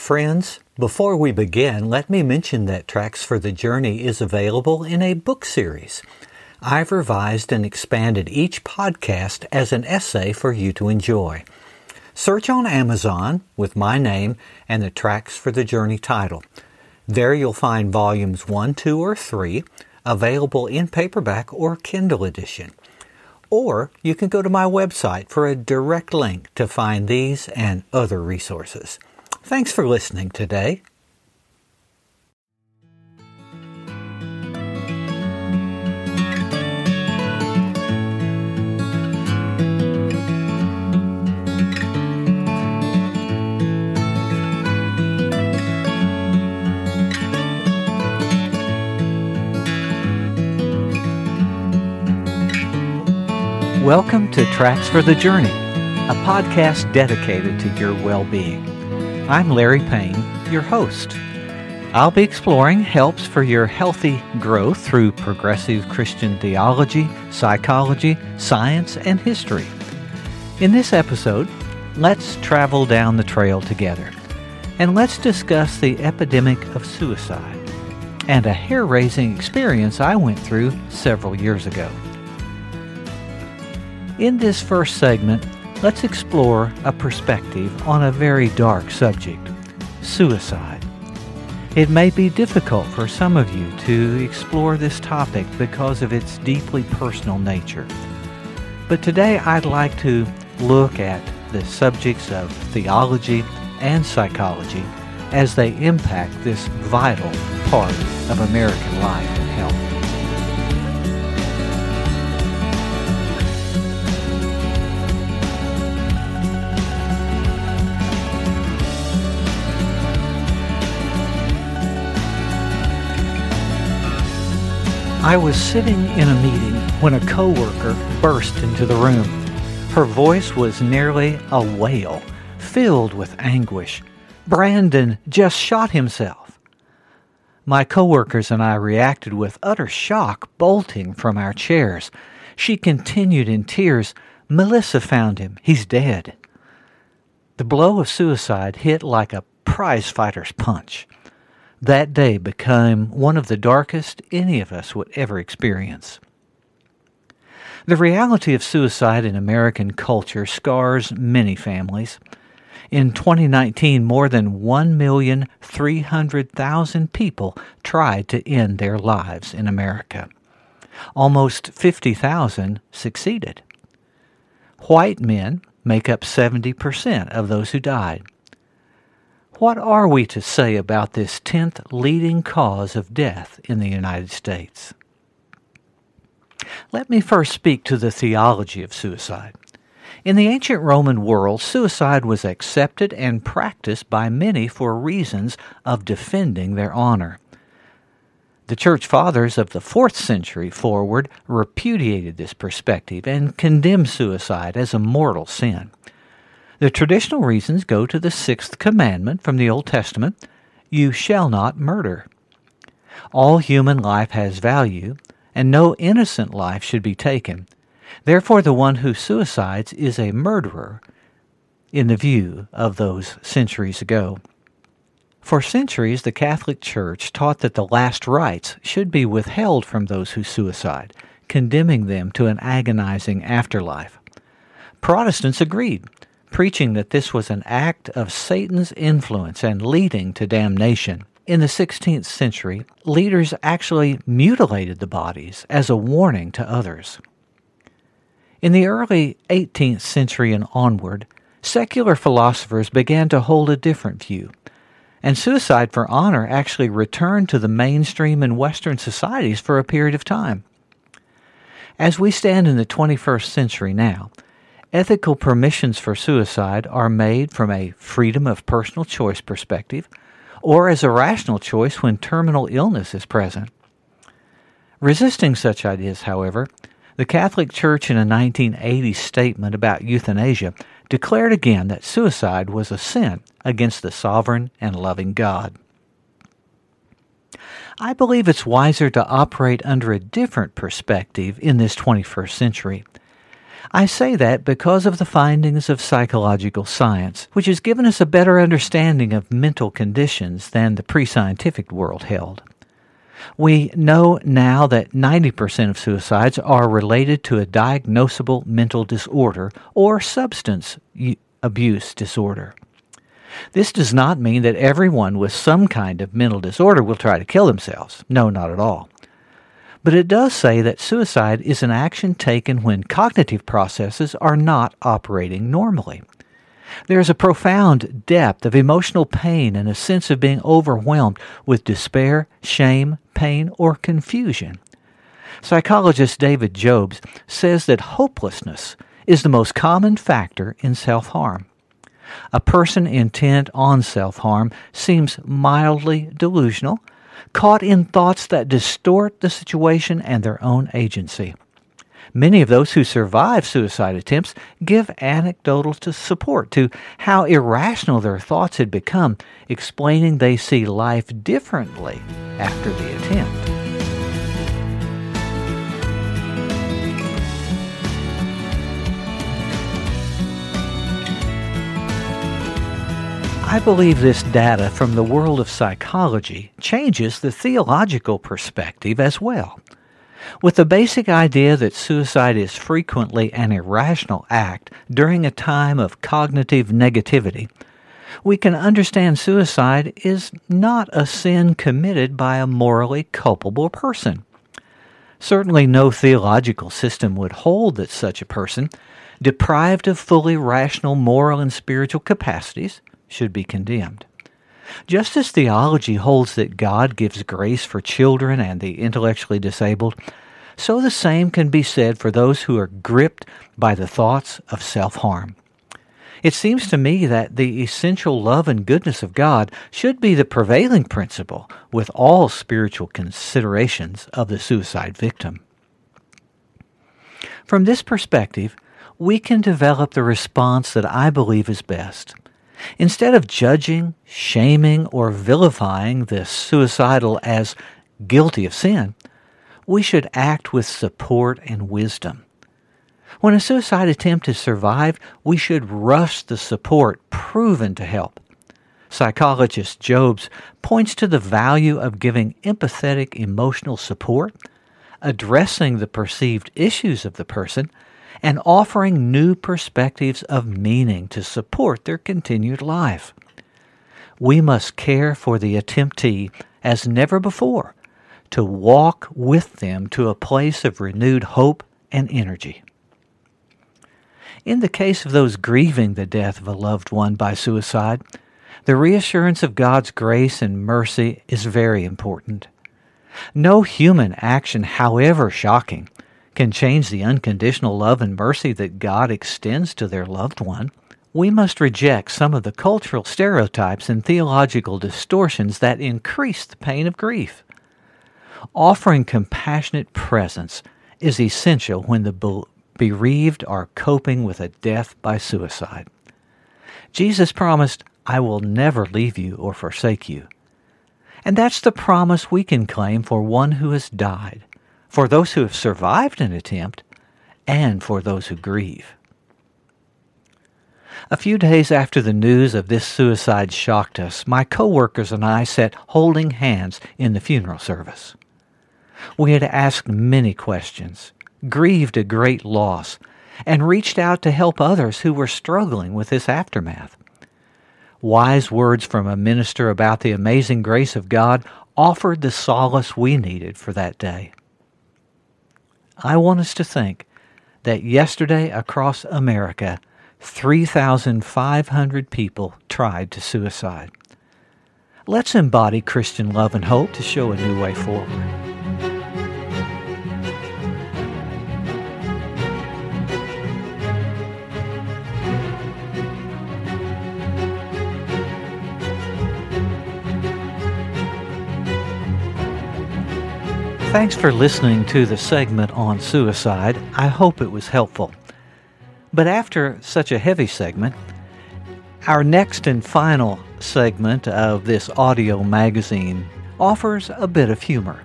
Friends, before we begin, let me mention that Tracks for the Journey is available in a book series. I've revised and expanded each podcast as an essay for you to enjoy. Search on Amazon with my name and the Tracks for the Journey title. There you'll find volumes 1, 2, or 3 available in paperback or Kindle edition. Or you can go to my website for a direct link to find these and other resources. Thanks for listening today. Welcome to Tracks for the Journey, a podcast dedicated to your well-being. I'm Larry Payne, your host. I'll be exploring helps for your healthy growth through progressive Christian theology, psychology, science, and history. In this episode, let's travel down the trail together, and let's discuss the epidemic of suicide and a hair-raising experience I went through several years ago. In this first segment, let's explore a perspective on a very dark subject, suicide. It may be difficult for some of you to explore this topic because of its deeply personal nature. But today I'd like to look at the subjects of theology and psychology as they impact this vital part of American life and health. I was sitting in a meeting when a coworker burst into the room. Her voice was nearly a wail, filled with anguish. "Brandon just shot himself." My coworkers and I reacted with utter shock, bolting from our chairs. She continued in tears, "Melissa found him. He's dead." The blow of suicide hit like a prizefighter's punch. That day became one of the darkest any of us would ever experience. The reality of suicide in American culture scars many families. In 2019, more than 1,300,000 people tried to end their lives in America. Almost 50,000 succeeded. White men make up 70% of those who died. What are we to say about this 10th leading cause of death in the United States? Let me first speak to the theology of suicide. In the ancient Roman world, suicide was accepted and practiced by many for reasons of defending their honor. The Church Fathers of the 4th century forward repudiated this perspective and condemned suicide as a mortal sin. The traditional reasons go to the 6th commandment from the Old Testament, "You shall not murder." All human life has value, and no innocent life should be taken. Therefore, the one who suicides is a murderer, in the view of those centuries ago. For centuries, the Catholic Church taught that the last rites should be withheld from those who suicide, condemning them to an agonizing afterlife. Protestants agreed, preaching that this was an act of Satan's influence and leading to damnation. In the 16th century, leaders actually mutilated the bodies as a warning to others. In the early 18th century and onward, secular philosophers began to hold a different view, and suicide for honor actually returned to the mainstream in Western societies for a period of time. As we stand in the 21st century now, ethical permissions for suicide are made from a freedom of personal choice perspective, or as a rational choice when terminal illness is present. Resisting such ideas, however, the Catholic Church in a 1980 statement about euthanasia declared again that suicide was a sin against the sovereign and loving God. I believe it's wiser to operate under a different perspective in this 21st century. I say that because of the findings of psychological science, which has given us a better understanding of mental conditions than the pre-scientific world held. We know now that 90% of suicides are related to a diagnosable mental disorder or substance abuse disorder. This does not mean that everyone with some kind of mental disorder will try to kill themselves. No, not at all. But it does say that suicide is an action taken when cognitive processes are not operating normally. There is a profound depth of emotional pain and a sense of being overwhelmed with despair, shame, pain, or confusion. Psychologist David Jobes says that hopelessness is the most common factor in self-harm. A person intent on self-harm seems mildly delusional, caught in thoughts that distort the situation and their own agency. Many of those who survive suicide attempts give anecdotal support to how irrational their thoughts had become, explaining they see life differently after the attempt. I believe this data from the world of psychology changes the theological perspective as well. With the basic idea that suicide is frequently an irrational act during a time of cognitive negativity, we can understand suicide is not a sin committed by a morally culpable person. Certainly no theological system would hold that such a person, deprived of fully rational moral and spiritual capacities, should be condemned. Just as theology holds that God gives grace for children and the intellectually disabled, so the same can be said for those who are gripped by the thoughts of self-harm. It seems to me that the essential love and goodness of God should be the prevailing principle with all spiritual considerations of the suicide victim. From this perspective, we can develop the response that I believe is best. Instead of judging, shaming, or vilifying the suicidal as guilty of sin, we should act with support and wisdom. When a suicide attempt is survived, we should rush the support proven to help. Psychologist Jobes points to the value of giving empathetic emotional support, addressing the perceived issues of the person, and offering new perspectives of meaning to support their continued life. We must care for the attemptee as never before, to walk with them to a place of renewed hope and energy. In the case of those grieving the death of a loved one by suicide, the reassurance of God's grace and mercy is very important. No human action, however shocking, can change the unconditional love and mercy that God extends to their loved one. We must reject some of the cultural stereotypes and theological distortions that increase the pain of grief. Offering compassionate presence is essential when the bereaved are coping with a death by suicide. Jesus promised, "I will never leave you or forsake you." And that's the promise we can claim for one who has died, for those who have survived an attempt, and for those who grieve. A few days after the news of this suicide shocked us, my co-workers and I sat holding hands in the funeral service. We had asked many questions, grieved a great loss, and reached out to help others who were struggling with this aftermath. Wise words from a minister about the amazing grace of God offered the solace we needed for that day. I want us to think that yesterday across America, 3,500 people tried to suicide. Let's embody Christian love and hope to show a new way forward. Thanks for listening to the segment on suicide. I hope it was helpful. But after such a heavy segment, our next and final segment of this audio magazine offers a bit of humor.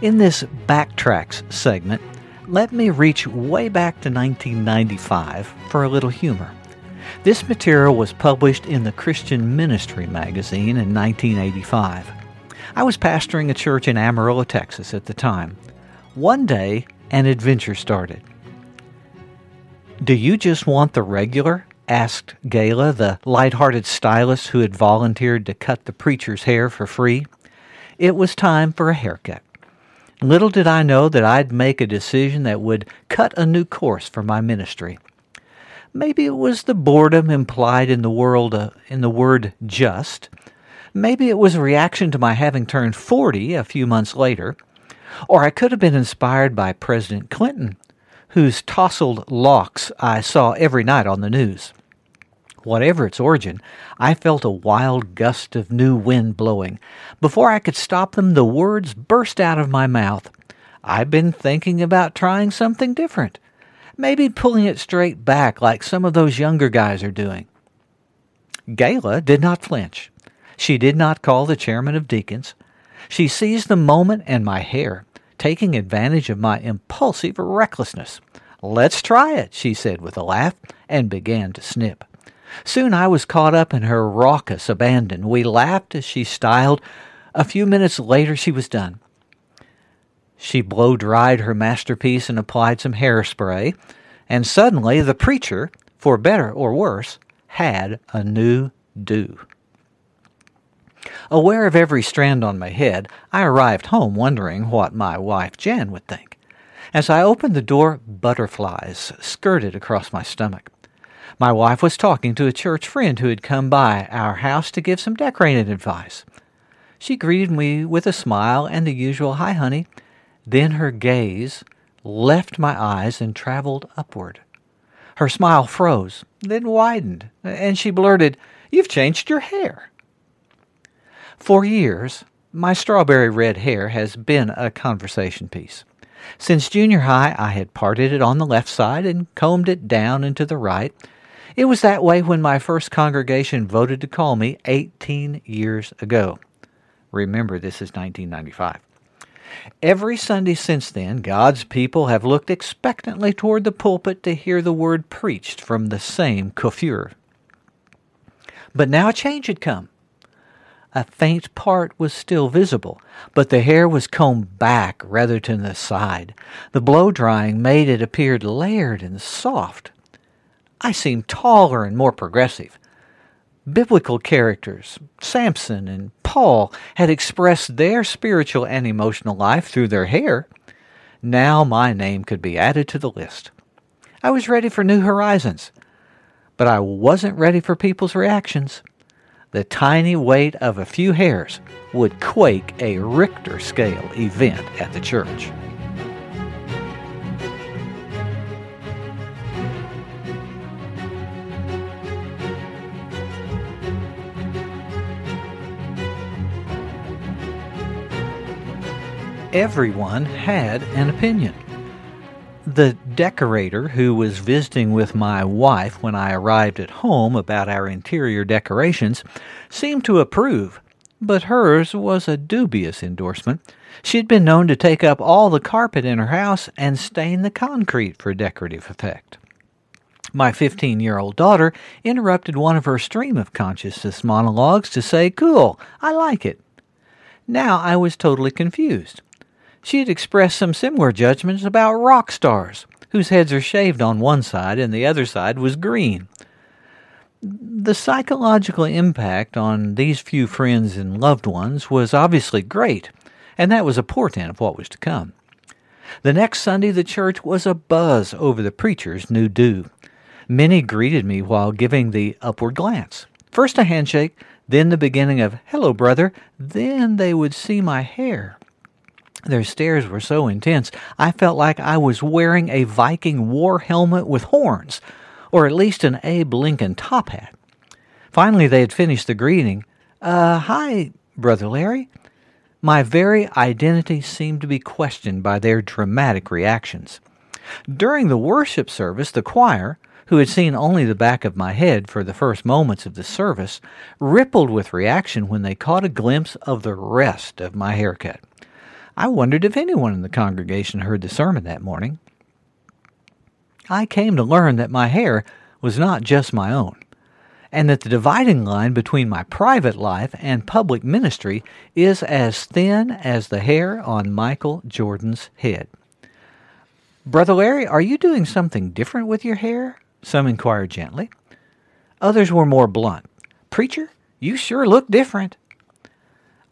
In this Backtracks segment, let me reach way back to 1995 for a little humor. This material was published in the Christian Ministry magazine in 1985. I was pastoring a church in Amarillo, Texas at the time. One day, an adventure started. "Do you just want the regular?" asked Gala, the lighthearted stylist who had volunteered to cut the preacher's hair for free. It was time for a haircut. Little did I know that I'd make a decision that would cut a new course for my ministry. Maybe it was the boredom implied in the word just. Maybe it was a reaction to my having turned 40 a few months later. Or I could have been inspired by President Clinton, whose tousled locks I saw every night on the news. Whatever its origin, I felt a wild gust of new wind blowing. Before I could stop them, the words burst out of my mouth. "I've been thinking about trying something different. Maybe pulling it straight back like some of those younger guys are doing." Gala did not flinch. She did not call the chairman of deacons. She seized the moment and my hair, taking advantage of my impulsive recklessness. "Let's try it," she said with a laugh, and began to snip. Soon I was caught up in her raucous abandon. We laughed as she styled. A few minutes later, she was done. She blow-dried her masterpiece and applied some hairspray, and suddenly the preacher, for better or worse, had a new do. Aware of every strand on my head, I arrived home wondering what my wife Jan would think. As I opened the door, butterflies skirted across my stomach. My wife was talking to a church friend who had come by our house to give some decorating advice. She greeted me with a smile and the usual, "Hi, honey." Then her gaze left my eyes and traveled upward. Her smile froze, then widened, and she blurted, "You've changed your hair." For years, my strawberry red hair has been a conversation piece. Since junior high, I had parted it on the left side and combed it down into the right. It was that way when my first congregation voted to call me 18 years ago. Remember, this is 1995. Every Sunday since then, God's people have looked expectantly toward the pulpit to hear the word preached from the same coiffure. But now a change had come. A faint part was still visible, but the hair was combed back rather than to the side. The blow-drying made it appear layered and soft. I seemed taller and more progressive. Biblical characters, Samson and Paul, had expressed their spiritual and emotional life through their hair. Now my name could be added to the list. I was ready for new horizons, but I wasn't ready for people's reactions. The tiny weight of a few hairs would quake a Richter scale event at the church. Everyone had an opinion. The decorator who was visiting with my wife when I arrived at home about our interior decorations seemed to approve, but hers was a dubious endorsement. She had been known to take up all the carpet in her house and stain the concrete for decorative effect. My 15-year-old daughter interrupted one of her stream of consciousness monologues to say, "Cool, I like it." Now I was totally confused. She had expressed some similar judgments about rock stars, whose heads are shaved on one side and the other side was green. The psychological impact on these few friends and loved ones was obviously great, and that was a portent of what was to come. The next Sunday, the church was abuzz over the preacher's new do. Many greeted me while giving the upward glance. First a handshake, then the beginning of, "Hello, brother," then they would see my hair. Their stares were so intense, I felt like I was wearing a Viking war helmet with horns, or at least an Abe Lincoln top hat. Finally, they had finished the greeting. Hi, Brother Larry." My very identity seemed to be questioned by their dramatic reactions. During the worship service, the choir, who had seen only the back of my head for the first moments of the service, rippled with reaction when they caught a glimpse of the rest of my haircut. I wondered if anyone in the congregation heard the sermon that morning. I came to learn that my hair was not just my own, and that the dividing line between my private life and public ministry is as thin as the hair on Michael Jordan's head. "Brother Larry, are you doing something different with your hair?" some inquired gently. Others were more blunt. "Preacher, you sure look different."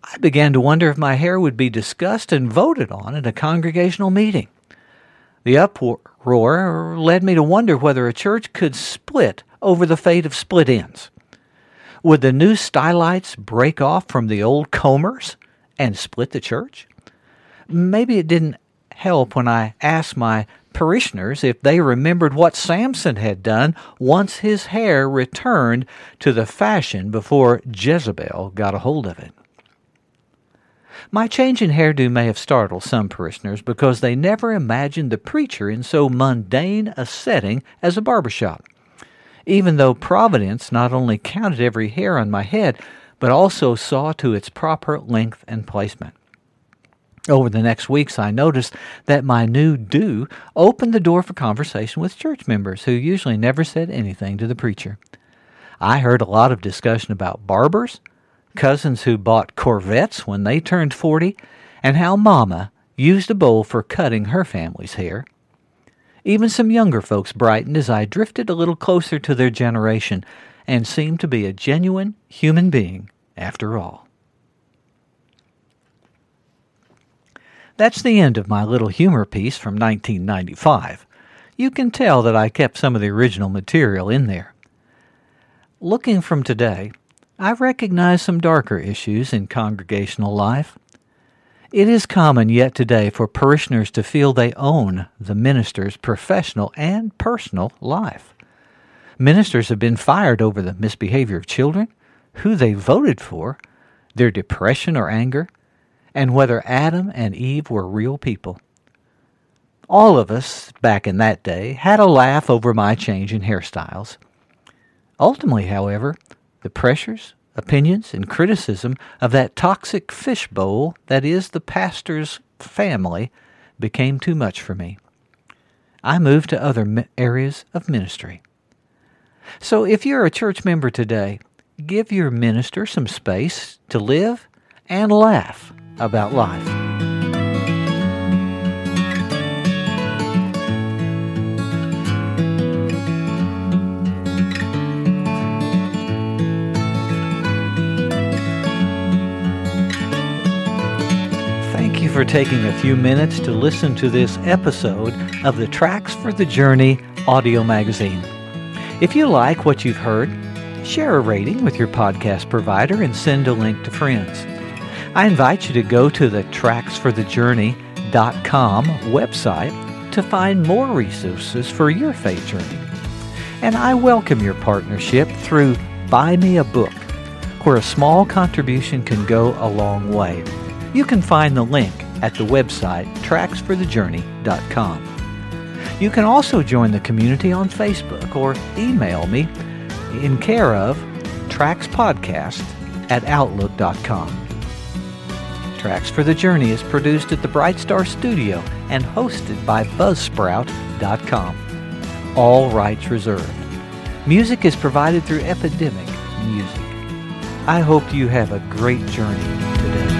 I began to wonder if my hair would be discussed and voted on at a congregational meeting. The uproar led me to wonder whether a church could split over the fate of split ends. Would the new stylites break off from the old combers and split the church? Maybe it didn't help when I asked my parishioners if they remembered what Samson had done once his hair returned to the fashion before Jezebel got a hold of it. My change in hairdo may have startled some parishioners because they never imagined the preacher in so mundane a setting as a barbershop, even though Providence not only counted every hair on my head, but also saw to its proper length and placement. Over the next weeks, I noticed that my new do opened the door for conversation with church members who usually never said anything to the preacher. I heard a lot of discussion about barbers, cousins who bought Corvettes when they turned 40, and how Mama used a bowl for cutting her family's hair. Even some younger folks brightened as I drifted a little closer to their generation and seemed to be a genuine human being after all. That's the end of my little humor piece from 1995. You can tell that I kept some of the original material in there. Looking from today, I recognize some darker issues in congregational life. It is common yet today for parishioners to feel they own the minister's professional and personal life. Ministers have been fired over the misbehavior of children, who they voted for, their depression or anger, and whether Adam and Eve were real people. All of us, back in that day, had a laugh over my change in hairstyles. Ultimately, however, the pressures, opinions, and criticism of that toxic fishbowl that is the pastor's family became too much for me. I moved to other areas of ministry. So if you're a church member today, give your minister some space to live and laugh about life. Thank you for taking a few minutes to listen to this episode of the Tracks for the Journey audio magazine. If you like what you've heard, share a rating with your podcast provider and send a link to friends. I invite you to go to the TracksForTheJourney.com website to find more resources for your faith journey. And I welcome your partnership through Buy Me a Book, where a small contribution can go a long way. You can find the link at the website TracksForTheJourney.com. You can also join the community on Facebook or email me in care of TracksPodcast@Outlook.com. Tracks for the Journey is produced at the Bright Star Studio and hosted by Buzzsprout.com. All rights reserved. Music is provided through Epidemic Music. I hope you have a great journey today.